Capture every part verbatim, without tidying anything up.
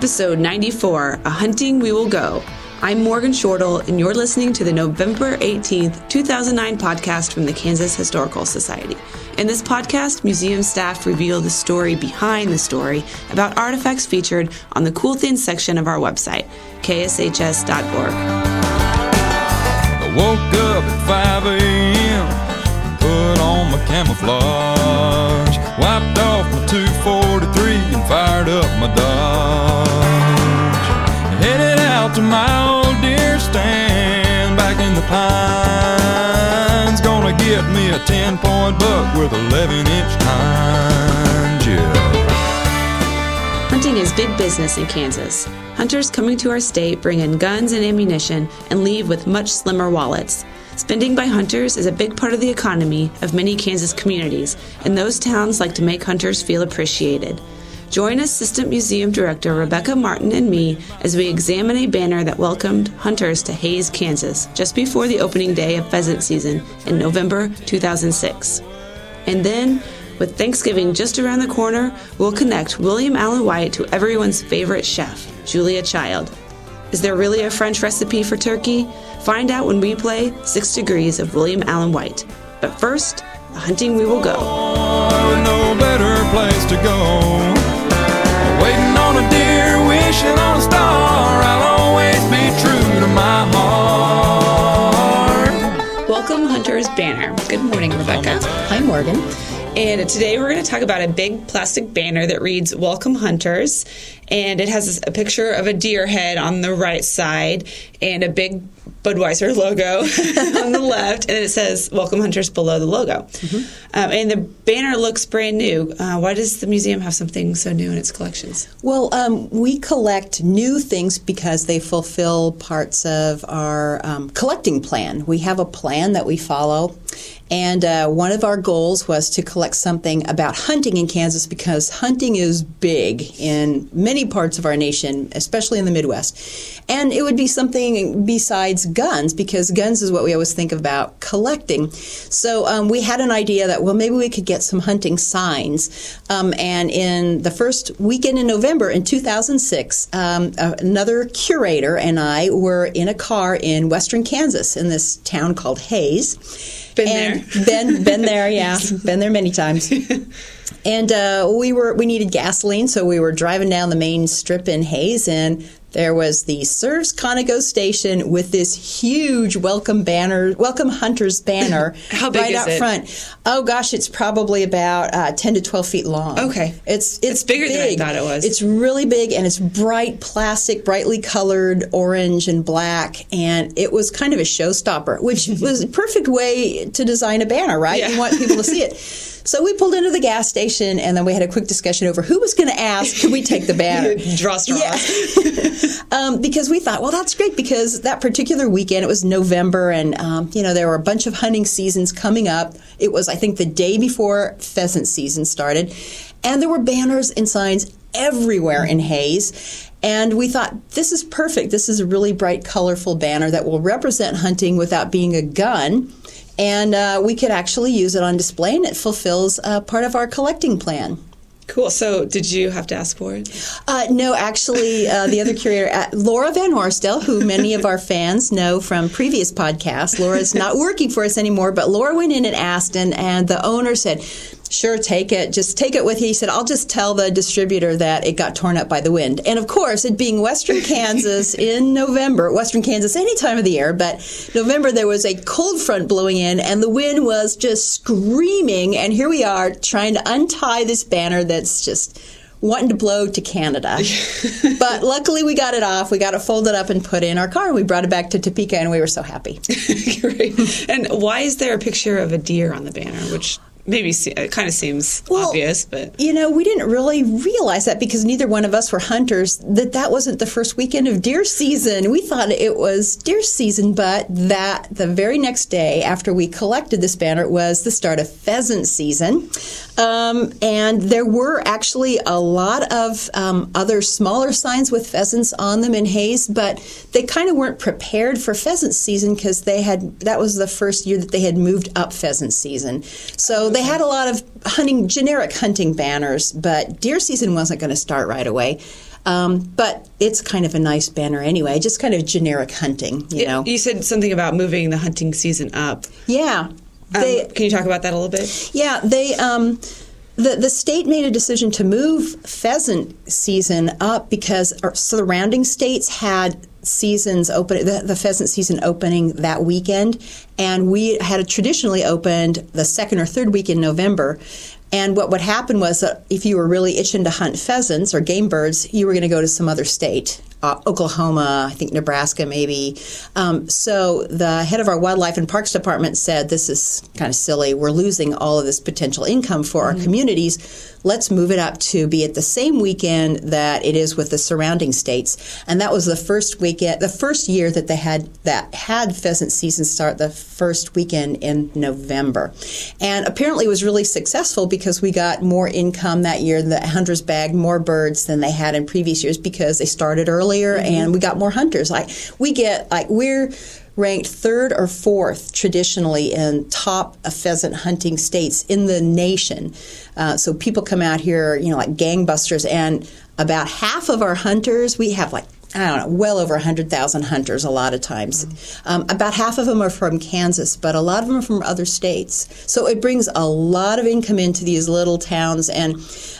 Episode ninety-four, A Hunting We Will Go. I'm Morgan Shortle, and you're listening to the November eighteenth, two thousand nine podcast from the Kansas Historical Society. In this podcast, museum staff reveal the story behind the story about artifacts featured on the Cool Things section of our website, k s h s dot org. I woke up at five a.m., put on my camouflage, wiped off my two forty-three and fired up my Dodge. Headed out to my old deer stand back in the pines, gonna get me a ten-point buck with eleven-inch tines, yeah. Hunting is big business in Kansas. Hunters coming to our state bring in guns and ammunition and leave with much slimmer wallets. Spending by hunters is a big part of the economy of many Kansas communities, and those towns like to make hunters feel appreciated. Join Assistant Museum Director Rebecca Martin and me as we examine a banner that welcomed hunters to Hays, Kansas, just before the opening day of pheasant season in November two thousand six. And then, with Thanksgiving just around the corner, we'll connect William Allen White to everyone's favorite chef, Julia Child. Is there really a French recipe for turkey? Find out when we play Six Degrees of William Allen White. But first, the hunting we will go. Oh, no better place to go. Waiting on a deer, wishing on a star. I'll always be true to my heart. Welcome, Hunter's Banner. Good morning, Rebecca. Hi, Morgan. And today we're going to talk about a big plastic banner that reads, Welcome Hunters. And it has a picture of a deer head on the right side and a big Budweiser logo on the left. And then it says, Welcome Hunters below the logo. Mm-hmm. Um, and the banner looks brand new. Uh, why does the museum have something so new in its collections? Well, um, we collect new things because they fulfill parts of our um, collecting plan. We have a plan that we follow. And uh, one of our goals was to collect something about hunting in Kansas because hunting is big in many parts of our nation, especially in the Midwest. And it would be something besides guns because guns is what we always think about collecting. So um, we had an idea that, well, maybe we could get some hunting signs. Um, and in the first weekend in November in two thousand six, um, another curator and I were in a car in western Kansas in this town called Hays. Been and there. been, been there, yeah. Been there many times. And uh, we were we needed gasoline, so we were driving down the main strip in Hays, and there was the Serves Conoco Station with this huge welcome banner, Welcome Hunters banner. How big right is out it? Front. Oh gosh, it's probably about uh, ten to twelve feet long. Okay, it's it's, it's bigger big. than I thought it was. It's really big, and it's bright plastic, brightly colored orange and black, and it was kind of a showstopper, which was a perfect way to design a banner, right? Yeah. You want people to see it. So we pulled into the gas station, and then we had a quick discussion over who was going to ask, could we take the banner? Draw straws. Yeah. um, because we thought, well, that's great, because that particular weekend, it was November, and, um, you know, there were a bunch of hunting seasons coming up. It was, I think, the day before pheasant season started, and there were banners and signs everywhere in Hays. And we thought, this is perfect. This is a really bright, colorful banner that will represent hunting without being a gun. And uh, we could actually use it on display, and it fulfills uh, part of our collecting plan. Cool. So did you have to ask for it? Uh, no, actually, uh, the other curator, uh, Laura Van Horstel, who many of our fans know from previous podcasts. Laura's not working for us anymore, but Laura went in and asked, and, and the owner said, sure, take it. Just take it with you. He said, I'll just tell the distributor that it got torn up by the wind. And, of course, it being western Kansas in November, western Kansas any time of the year, but November there was a cold front blowing in, and the wind was just screaming. And here we are trying to untie this banner that's just wanting to blow to Canada. But luckily we got it off. We got it folded up and put in our car. We brought it back to Topeka, and we were so happy. Great. And why is there a picture of a deer on the banner, which maybe it kind of seems well, obvious, but you know, we didn't really realize that because neither one of us were hunters, that that wasn't the first weekend of deer season. We thought it was deer season, but that the very next day after we collected this banner was the start of pheasant season. Um, and there were actually a lot of um, other smaller signs with pheasants on them in Hays, but they kind of weren't prepared for pheasant season because they had that was the first year that they had moved up pheasant season. So they had a lot of hunting, generic hunting banners, but deer season wasn't going to start right away. Um, but it's kind of a nice banner anyway, just kind of generic hunting, you it, know. You said something about moving the hunting season up. Yeah. They, um, can you talk about that a little bit? Yeah, they um, the the state made a decision to move pheasant season up because our surrounding states had seasons open the, the pheasant season opening that weekend, and we had traditionally opened the second or third week in November. And what would happen was that if you were really itching to hunt pheasants or game birds, you were going to go to some other state, uh, Oklahoma, I think Nebraska maybe. Um, so the head of our Wildlife and Parks Department said, this is kind of silly. We're losing all of this potential income for our mm-hmm. communities. Let's move it up to be at the same weekend that it is with the surrounding states. And that was the first weekend, the first year that they had that had pheasant season start the first weekend in November. And apparently it was really successful because because we got more income that year. The hunters bagged more birds than they had in previous years because they started earlier, mm-hmm. and we got more hunters. Like we get, like we're ranked third or fourth traditionally in top of pheasant hunting states in the nation. Uh, so people come out here, you know, like gangbusters, and about half of our hunters, we have like, I don't know, well over one hundred thousand hunters a lot of times. Mm-hmm. Um, about half of them are from Kansas, but a lot of them are from other states. So it brings a lot of income into these little towns. And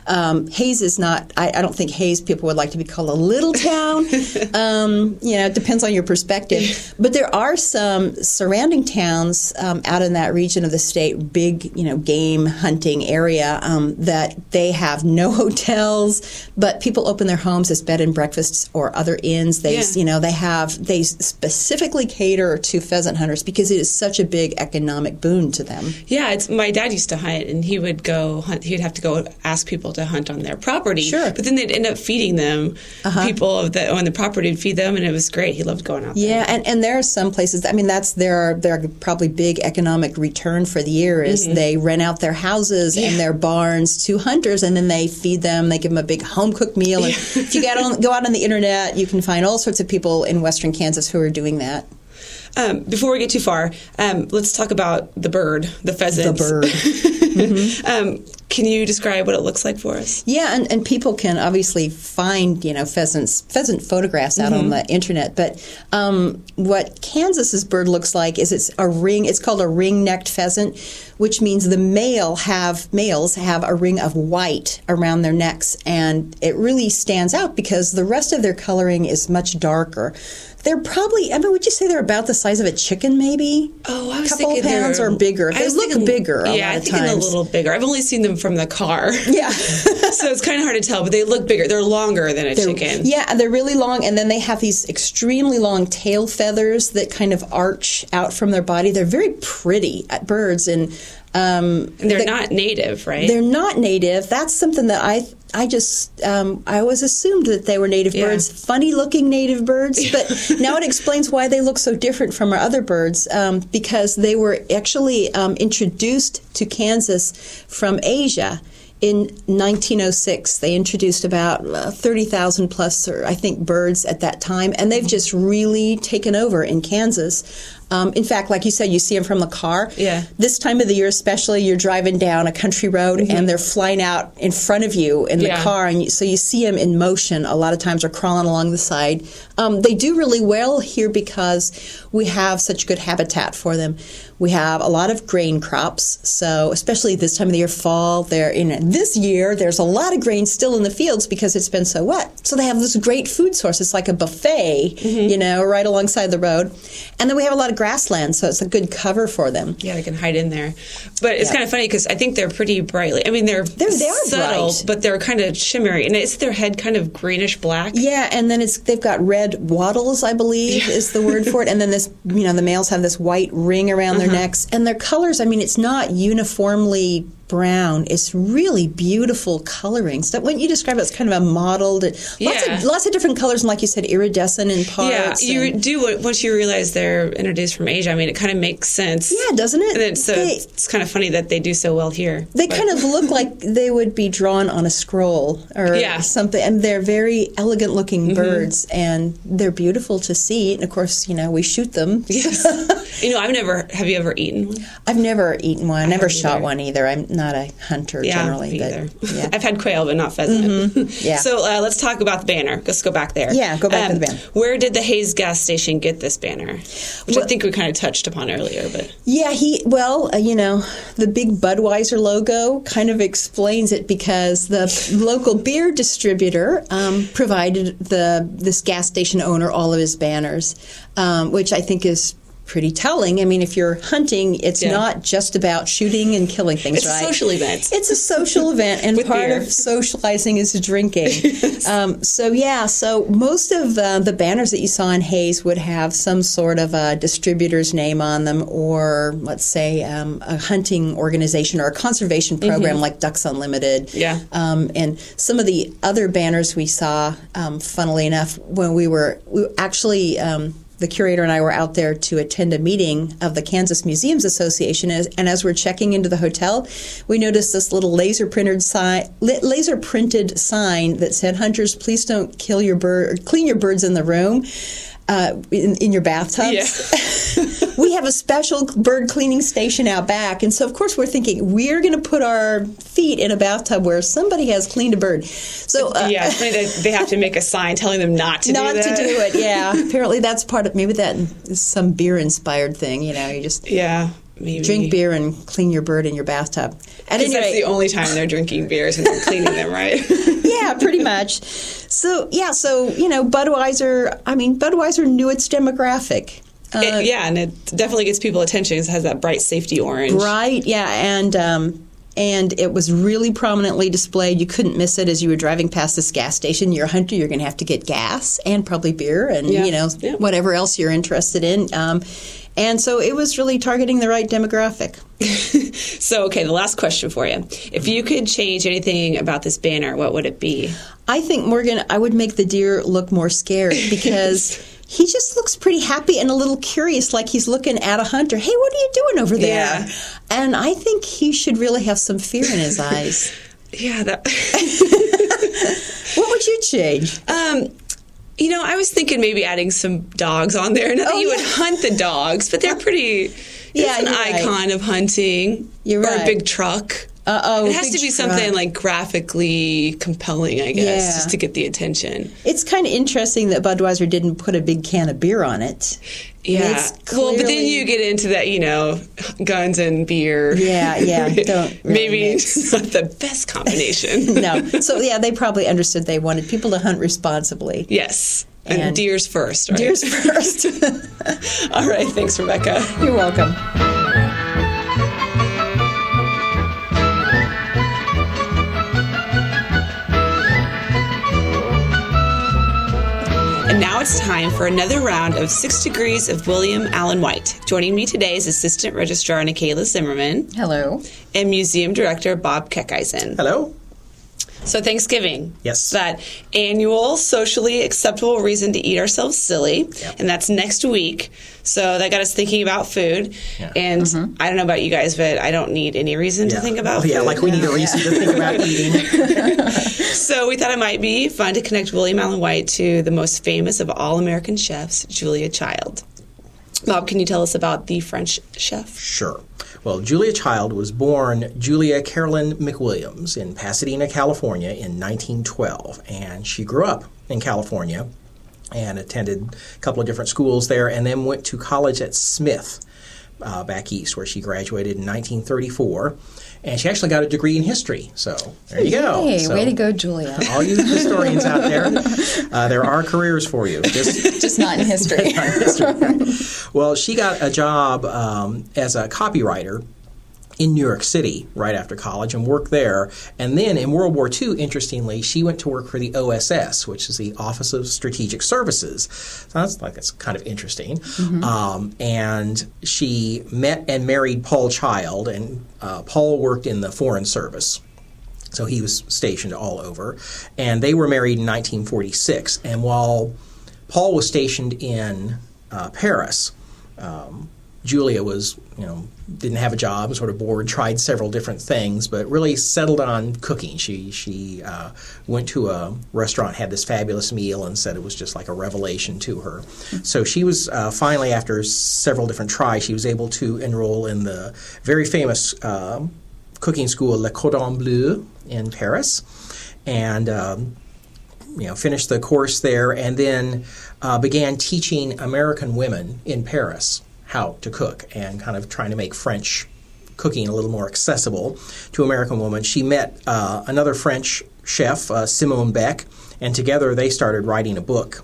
um, Hayes is not, I, I don't think Hayes people would like to be called a little town. um, you know, it depends on your perspective. But there are some surrounding towns um, out in that region of the state, big, you know, game hunting area, um, that they have no hotels, but people open their homes as bed and breakfasts or other inns. They, yeah. you know, they have, they specifically cater to pheasant hunters because it is such a big economic boon to them. Yeah, it's my dad used to hunt, and he would go hunt. He'd have to go ask people to hunt on their property. Sure, but then they'd end up feeding them. Uh-huh. People that on the property would feed them, and it was great. He loved going out there. Yeah, and, and there are some places. I mean, that's their their probably big economic return for the year is mm-hmm. they rent out their houses yeah. and their barns to hunters, and then they feed them. They give them a big home cooked meal. And yeah. if you got on, go out on the internet, you can find all sorts of people in western Kansas who are doing that. Um, before we get too far, um, let's talk about the bird, the pheasant. The bird. Mm-hmm. um, can you describe what it looks like for us? Yeah, and, and people can obviously find, you know, pheasants, pheasant photographs out mm-hmm. on the internet. But um, what Kansas's bird looks like is it's a ring. It's called a ring-necked pheasant, which means the male have males have a ring of white around their necks, and it really stands out because the rest of their coloring is much darker. They're probably, I mean, would you say they're about the size of a chicken, maybe? Oh, I was thinking a couple of pounds or bigger. They look thinking, bigger a yeah, lot of times. Yeah, I think a little bigger. I've only seen them from the car. Yeah. So it's kind of hard to tell, but they look bigger. They're longer than a they're, chicken. Yeah, they're really long, and then they have these extremely long tail feathers that kind of arch out from their body. They're very pretty birds, and Um, they're the, not native, right? They're not native. That's something that I I just, um, I always assumed that they were native yeah. birds. Funny-looking native birds, but now it explains why they look so different from our other birds, um, because they were actually um, introduced to Kansas from Asia. In nineteen oh six, they introduced about uh, thirty thousand plus, or I think, birds at that time, and they've just really taken over in Kansas. Um, in fact, like you said, you see them from the car. Yeah. This time of the year especially, you're driving down a country road, mm-hmm. and they're flying out in front of you in the yeah. car, and you, so you see them in motion a lot of times or crawling along the side. Um, they do really well here because we have such good habitat for them. We have a lot of grain crops, so especially this time of the year, fall, they're in. This year, there's a lot of grain still in the fields because it's been so wet. So they have this great food source. It's like a buffet, mm-hmm. you know, right alongside the road. And then we have a lot of grassland, so it's a good cover for them. Yeah, they can hide in there. But it's yeah. kind of funny because I think they're pretty brightly. I mean, they're, they're, they're subtle, bright. But they're kind of shimmery. And is their head kind of greenish black? Yeah, and then it's they've got red wattles, I believe, yeah. is the word for it. And then this, you know, the males have this white ring around uh-huh. their necks. And their colors, I mean, it's not uniformly brown. It's really beautiful coloring. So when you describe it, it's kind of a mottled. Lots, yeah. of, lots of different colors, and like you said, iridescent in parts. Yeah, you and, do once you realize they're introduced from Asia. I mean, it kind of makes sense. Yeah, doesn't it? And it's, so they, it's kind of funny that they do so well here. They but. kind of look like they would be drawn on a scroll or yeah. something. And they're very elegant-looking mm-hmm. birds, and they're beautiful to see. And, of course, you know, we shoot them. Yes. You know, I've never – have you ever eaten one? I've never eaten one. I never shot either. one either. I'm not a hunter yeah, generally. But, yeah. I've had quail, but not pheasant. Mm-hmm. Yeah. So uh, let's talk about the banner. Let's go back there. Yeah, go back um, to the banner. Where did the Hayes gas station get this banner? Which well, I think we kind of touched upon earlier. But Yeah, he well, uh, you know, the big Budweiser logo kind of explains it because the local beer distributor um, provided the this gas station owner all of his banners, um, which I think is pretty telling. I mean, if you're hunting, it's yeah. not just about shooting and killing things, it's right? It's a social event. It's a social event, and part beer. of socializing is drinking. Yes. Um, so, yeah, so most of uh, the banners that you saw in Hayes would have some sort of a distributor's name on them, or let's say um, a hunting organization or a conservation program mm-hmm. like Ducks Unlimited. Yeah. Um, and some of the other banners we saw, um, funnily enough, when we were we actually... Um, the curator and I were out there to attend a meeting of the Kansas Museums Association, and as we're checking into the hotel, we noticed this little laser printed sign, laser printed sign that said, "Hunters, please don't kill your bird, clean your birds in the room, uh, in, in your bathtubs." Yeah. We have a special bird cleaning station out back, and so of course we're thinking we're going to put our feet in a bathtub where somebody has cleaned a bird. So uh, yeah, I mean, they, they have to make a sign telling them not to not do that. Not to do it. Yeah, apparently that's part of. Maybe that is some beer-inspired thing, you know. You just yeah, maybe. drink beer and clean your bird in your bathtub. At any rate, that's the only time they're drinking beers and they're cleaning them, right? Yeah, pretty much. So yeah, so you know, Budweiser. I mean, Budweiser knew its demographic. Uh, it, yeah, and it definitely gets people attention. It has that bright safety orange. Right. Yeah, and. Um, And it was really prominently displayed. You couldn't miss it as you were driving past this gas station. You're a hunter. You're going to have to get gas and probably beer and, yeah. you know, yeah. whatever else you're interested in. Um, and so it was really targeting the right demographic. So, okay, the last question for you. If you could change anything about this banner, what would it be? I think, Morgan, I would make the deer look more scared because... He just looks pretty happy and a little curious, like he's looking at a hunter. Hey, what are you doing over there? Yeah. And I think he should really have some fear in his eyes. Yeah. That. What would you change? Um, you know, I was thinking maybe adding some dogs on there. Not that oh, you yeah. would hunt the dogs, but they're pretty. It's yeah, an icon right. of hunting. You're right. Or a big truck. Uh-oh, it has to be something truck. like graphically compelling, I guess, yeah. just to get the attention. It's kind of interesting that Budweiser didn't put a big can of beer on it. Yeah. It's clearly... Well, but then you get into that, you know, guns and beer. Yeah, yeah. Don't really Maybe it's not the best combination. No. So, yeah, they probably understood they wanted people to hunt responsibly. Yes. And, and deers first, right? Deers first. All right. Thanks, Rebecca. You're welcome. And now it's time for another round of Six Degrees of William Allen White. Joining me today is Assistant Registrar Nikayla Zimmerman. Hello. And Museum Director Bob Kekeisen. Hello. So Thanksgiving. Yes. That annual socially acceptable reason to eat ourselves silly. Yep. And that's next week. So that got us thinking about food. Yeah. And mm-hmm. I don't know about you guys, but I don't need any reason yeah. to think about well, food. Yeah, like we need a reason yeah. to think about eating. So we thought it might be fun to connect William Allen White to the most famous of all American chefs, Julia Child. Bob, can you tell us about the French chef? Sure. Well, Julia Child was born Julia Carolyn McWilliams in Pasadena, California in nineteen twelve, and she grew up in California and attended a couple of different schools there and then went to college at Smith uh, back east, where she graduated in nineteen thirty-four. And she actually got a degree in history, so there you go. Hey, so, way to go, Julia. All you historians out there, uh, there are careers for you. Just, just not in history. Not in history right? Well, she got a job um, as a copywriter in New York City right after college and worked there. And then in World War Two, interestingly, she went to work for the O S S, which is the Office of Strategic Services. So that's like that's kind of interesting. Mm-hmm. Um, and she met and married Paul Child, and uh, Paul worked in the Foreign Service. So he was stationed all over. And they were married in nineteen forty-six. And while Paul was stationed in uh, Paris, um, Julia was, you know, didn't have a job, was sort of bored, tried several different things, but really settled on cooking. She she uh, went to a restaurant, had this fabulous meal, and said it was just like a revelation to her. So she was uh, finally, after several different tries, she was able to enroll in the very famous uh, cooking school Le Cordon Bleu in Paris, and um, you know, finished the course there, and then uh, began teaching American women in Paris how to cook and kind of trying to make French cooking a little more accessible to American women. She met uh, another French chef, uh, Simone Beck, and together they started writing a book,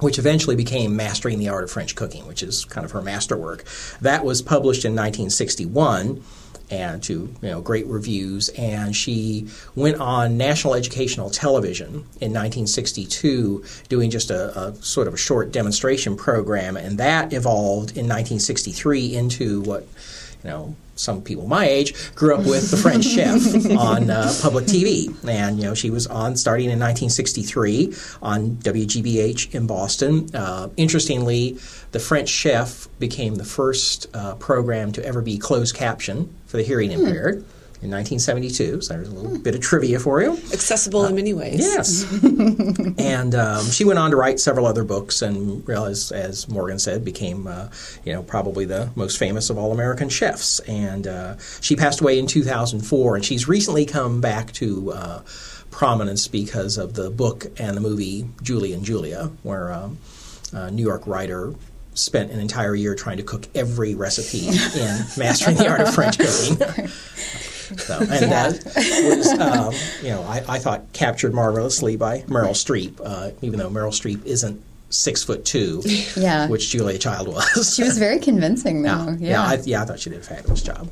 which eventually became Mastering the Art of French Cooking, which is kind of her masterwork. That was published in nineteen sixty-one and to you know great reviews, and she went on national educational television in nineteen sixty-two doing just a, a sort of a short demonstration program, and that evolved in nineteen sixty-three into what you know some people my age grew up with, The French Chef on uh, public T V. And you know she was on starting in nineteen sixty-three on W G B H in Boston. Uh, interestingly, The French Chef became the first uh, program to ever be closed captioned for the hearing impaired hmm. in nineteen seventy-two. So there's a little hmm. bit of trivia for you. Accessible uh, in many ways. Yes. And um, she went on to write several other books and, as, as Morgan said, became uh, you know probably the most famous of all American chefs. And uh, she passed away in two thousand four, and she's recently come back to uh, prominence because of the book and the movie Julie and Julia, where um, a New York writer spent an entire year trying to cook every recipe in Mastering the Art of French Cooking. So, and that was, um, you know, I, I thought captured marvelously by Meryl Streep, uh, even though Meryl Streep isn't six foot two, yeah. which Julia Child was. She was very convincing, though. Yeah, yeah. Yeah, I, yeah, I thought she did a fabulous job.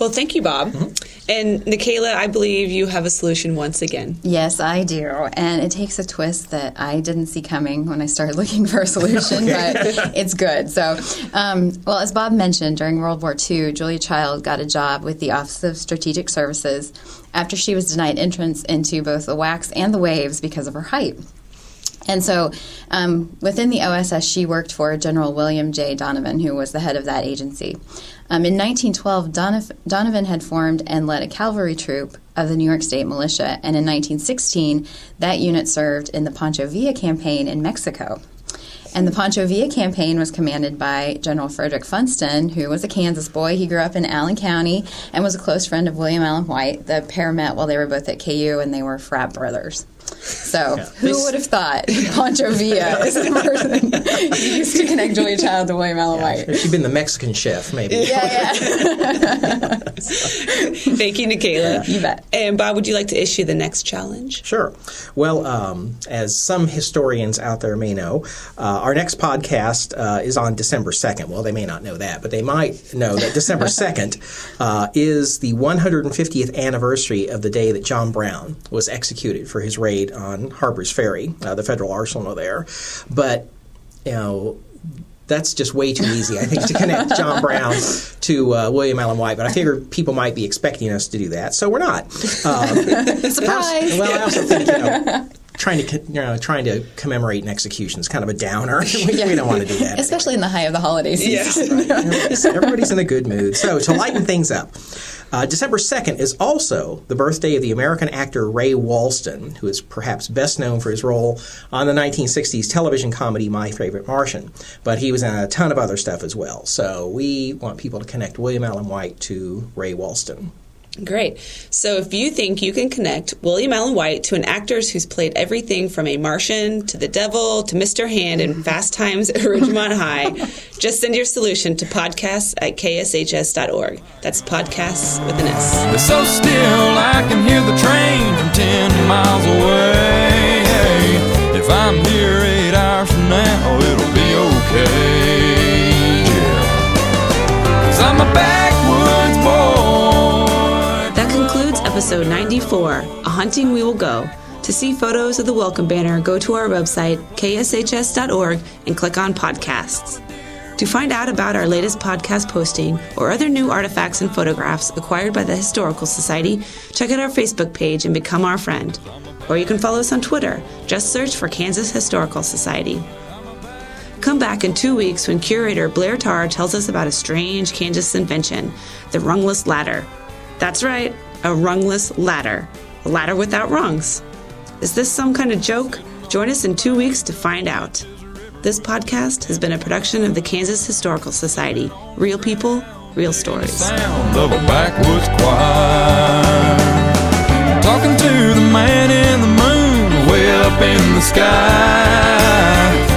Well, thank you, Bob. Mm-hmm. And Nikayla, I believe you have a solution once again. Yes, I do. And it takes a twist that I didn't see coming when I started looking for a solution, okay. but it's good. So, um, well, as Bob mentioned, during World War Two, Julia Child got a job with the Office of Strategic Services after she was denied entrance into both the W A C S and the WAVES because of her height. And so um, within the O S S, she worked for General William J. Donovan, who was the head of that agency. Um, in nineteen twelve, Donof- Donovan had formed and led a cavalry troop of the New York State Militia, and in nineteen sixteen, that unit served in the Pancho Villa campaign in Mexico. And the Pancho Villa campaign was commanded by General Frederick Funston, who was a Kansas boy. He grew up in Allen County and was a close friend of William Allen White. The pair met while they were both at K U, and they were frat brothers. So yeah. who this, would have thought Pancho Villa is the person who used to connect Julia Child to William Allen White? Yeah, she'd been the Mexican chef, maybe. Yeah, yeah. Thank you, Nikayla. Yeah. You bet. And Bob, would you like to issue the next challenge? Sure. Well, um, as some historians out there may know, uh, our next podcast uh, is on December second. Well, they may not know that, but they might know that December second uh, is the one hundred fiftieth anniversary of the day that John Brown was executed for his raid on Harper's Ferry, uh, the federal arsenal there. But, you know, that's just way too easy, I think, to connect John Brown to uh, William Allen White. But I figured people might be expecting us to do that, so we're not. Um, Surprise! I also, well, I also think, you know, trying to you know, trying to commemorate an execution is kind of a downer. we, yeah. we don't want to do that. Especially anymore. In the high of the holiday season. Yes, right. Everybody's, everybody's in a good mood. So to lighten things up, Uh, December second is also the birthday of the American actor Ray Walston, who is perhaps best known for his role on the nineteen sixties television comedy My Favorite Martian. But he was in a ton of other stuff as well. So we want people to connect William Allen White to Ray Walston. Great. So if you think you can connect William Allen White to an actor who's played everything from a Martian to the devil to Mister Hand in Fast Times at Ridgemont High, just send your solution to podcasts at k s h s dot org. That's podcasts with an S. It's so still I can hear the train from ten miles away. Hey, if I'm here eight hours from now, it'll be okay. Yeah. 'Cause I'm a backwoods boy. Episode ninety-four, A Hunting We Will Go. To see photos of the welcome banner, go to our website, k s h s dot org, and click on Podcasts. To find out about our latest podcast posting or other new artifacts and photographs acquired by the Historical Society, check out our Facebook page and become our friend. Or you can follow us on Twitter. Just search for Kansas Historical Society. Come back in two weeks when curator Blair Tarr tells us about a strange Kansas invention, the rungless ladder. That's right. A rungless ladder. A ladder without rungs. Is this some kind of joke? Join us in two weeks to find out. This podcast has been a production of the Kansas Historical Society. Real people, real stories. Sound of a backwoods choir, talking to the man in the moon way up in the sky.